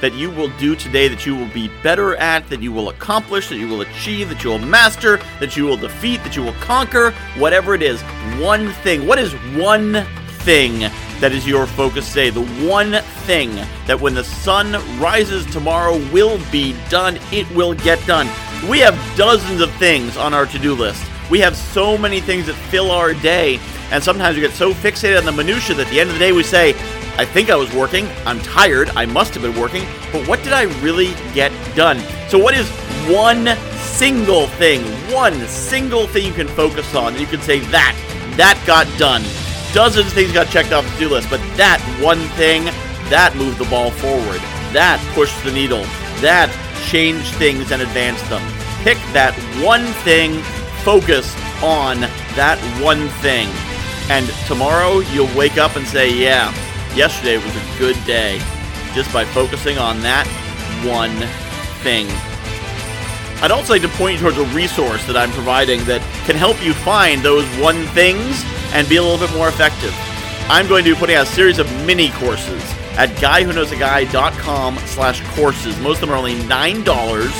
that you will do today, that you will be better at, that you will accomplish, that you will achieve, that you will master, that you will defeat, that you will conquer, whatever it is. One thing. What is one thing that is your focus today? The one thing that when the sun rises tomorrow will be done. It will get done. We have dozens of things on our to-do list. We have so many things that fill our day, and sometimes we get so fixated on the minutia that at the end of the day we say, I think I was working, I'm tired, I must have been working, but what did I really get done? So what is one single thing you can focus on, and you can say that got done? Dozens of things got checked off the to-do list, but that one thing, that moved the ball forward, that pushed the needle, that changed things and advanced them. Pick that one thing, focus on that one thing, and tomorrow you'll wake up and say, yeah, yesterday was a good day, just by focusing on that one thing. I'd also like to point you towards a resource that I'm providing that can help you find those one things and be a little bit more effective. I'm going to be putting out a series of mini courses at guywhoknowsaguy.com/courses. Most of them are only $9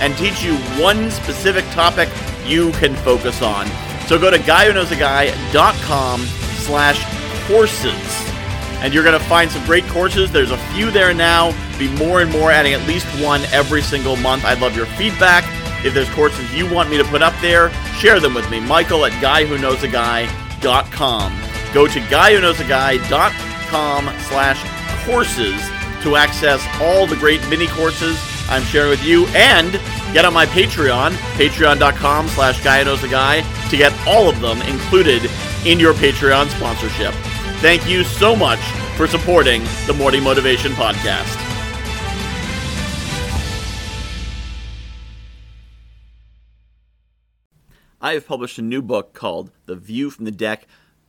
and teach you one specific topic you can focus on. So go to guywhoknowsaguy.com/courses. And you're going to find some great courses. There's a few there now. Be more and more, adding at least one every single month. I'd love your feedback. If there's courses you want me to put up there, share them with me. Michael at guywhoknowsaguy.com. Go to guywhoknowsaguy.com/courses to access all the great mini courses I'm sharing with you, and get on my Patreon, patreon.com/guywhoknowsaguy, to get all of them included in your Patreon sponsorship. Thank you so much for supporting the Morning Motivation Podcast. I have published a new book called The View from the Deck,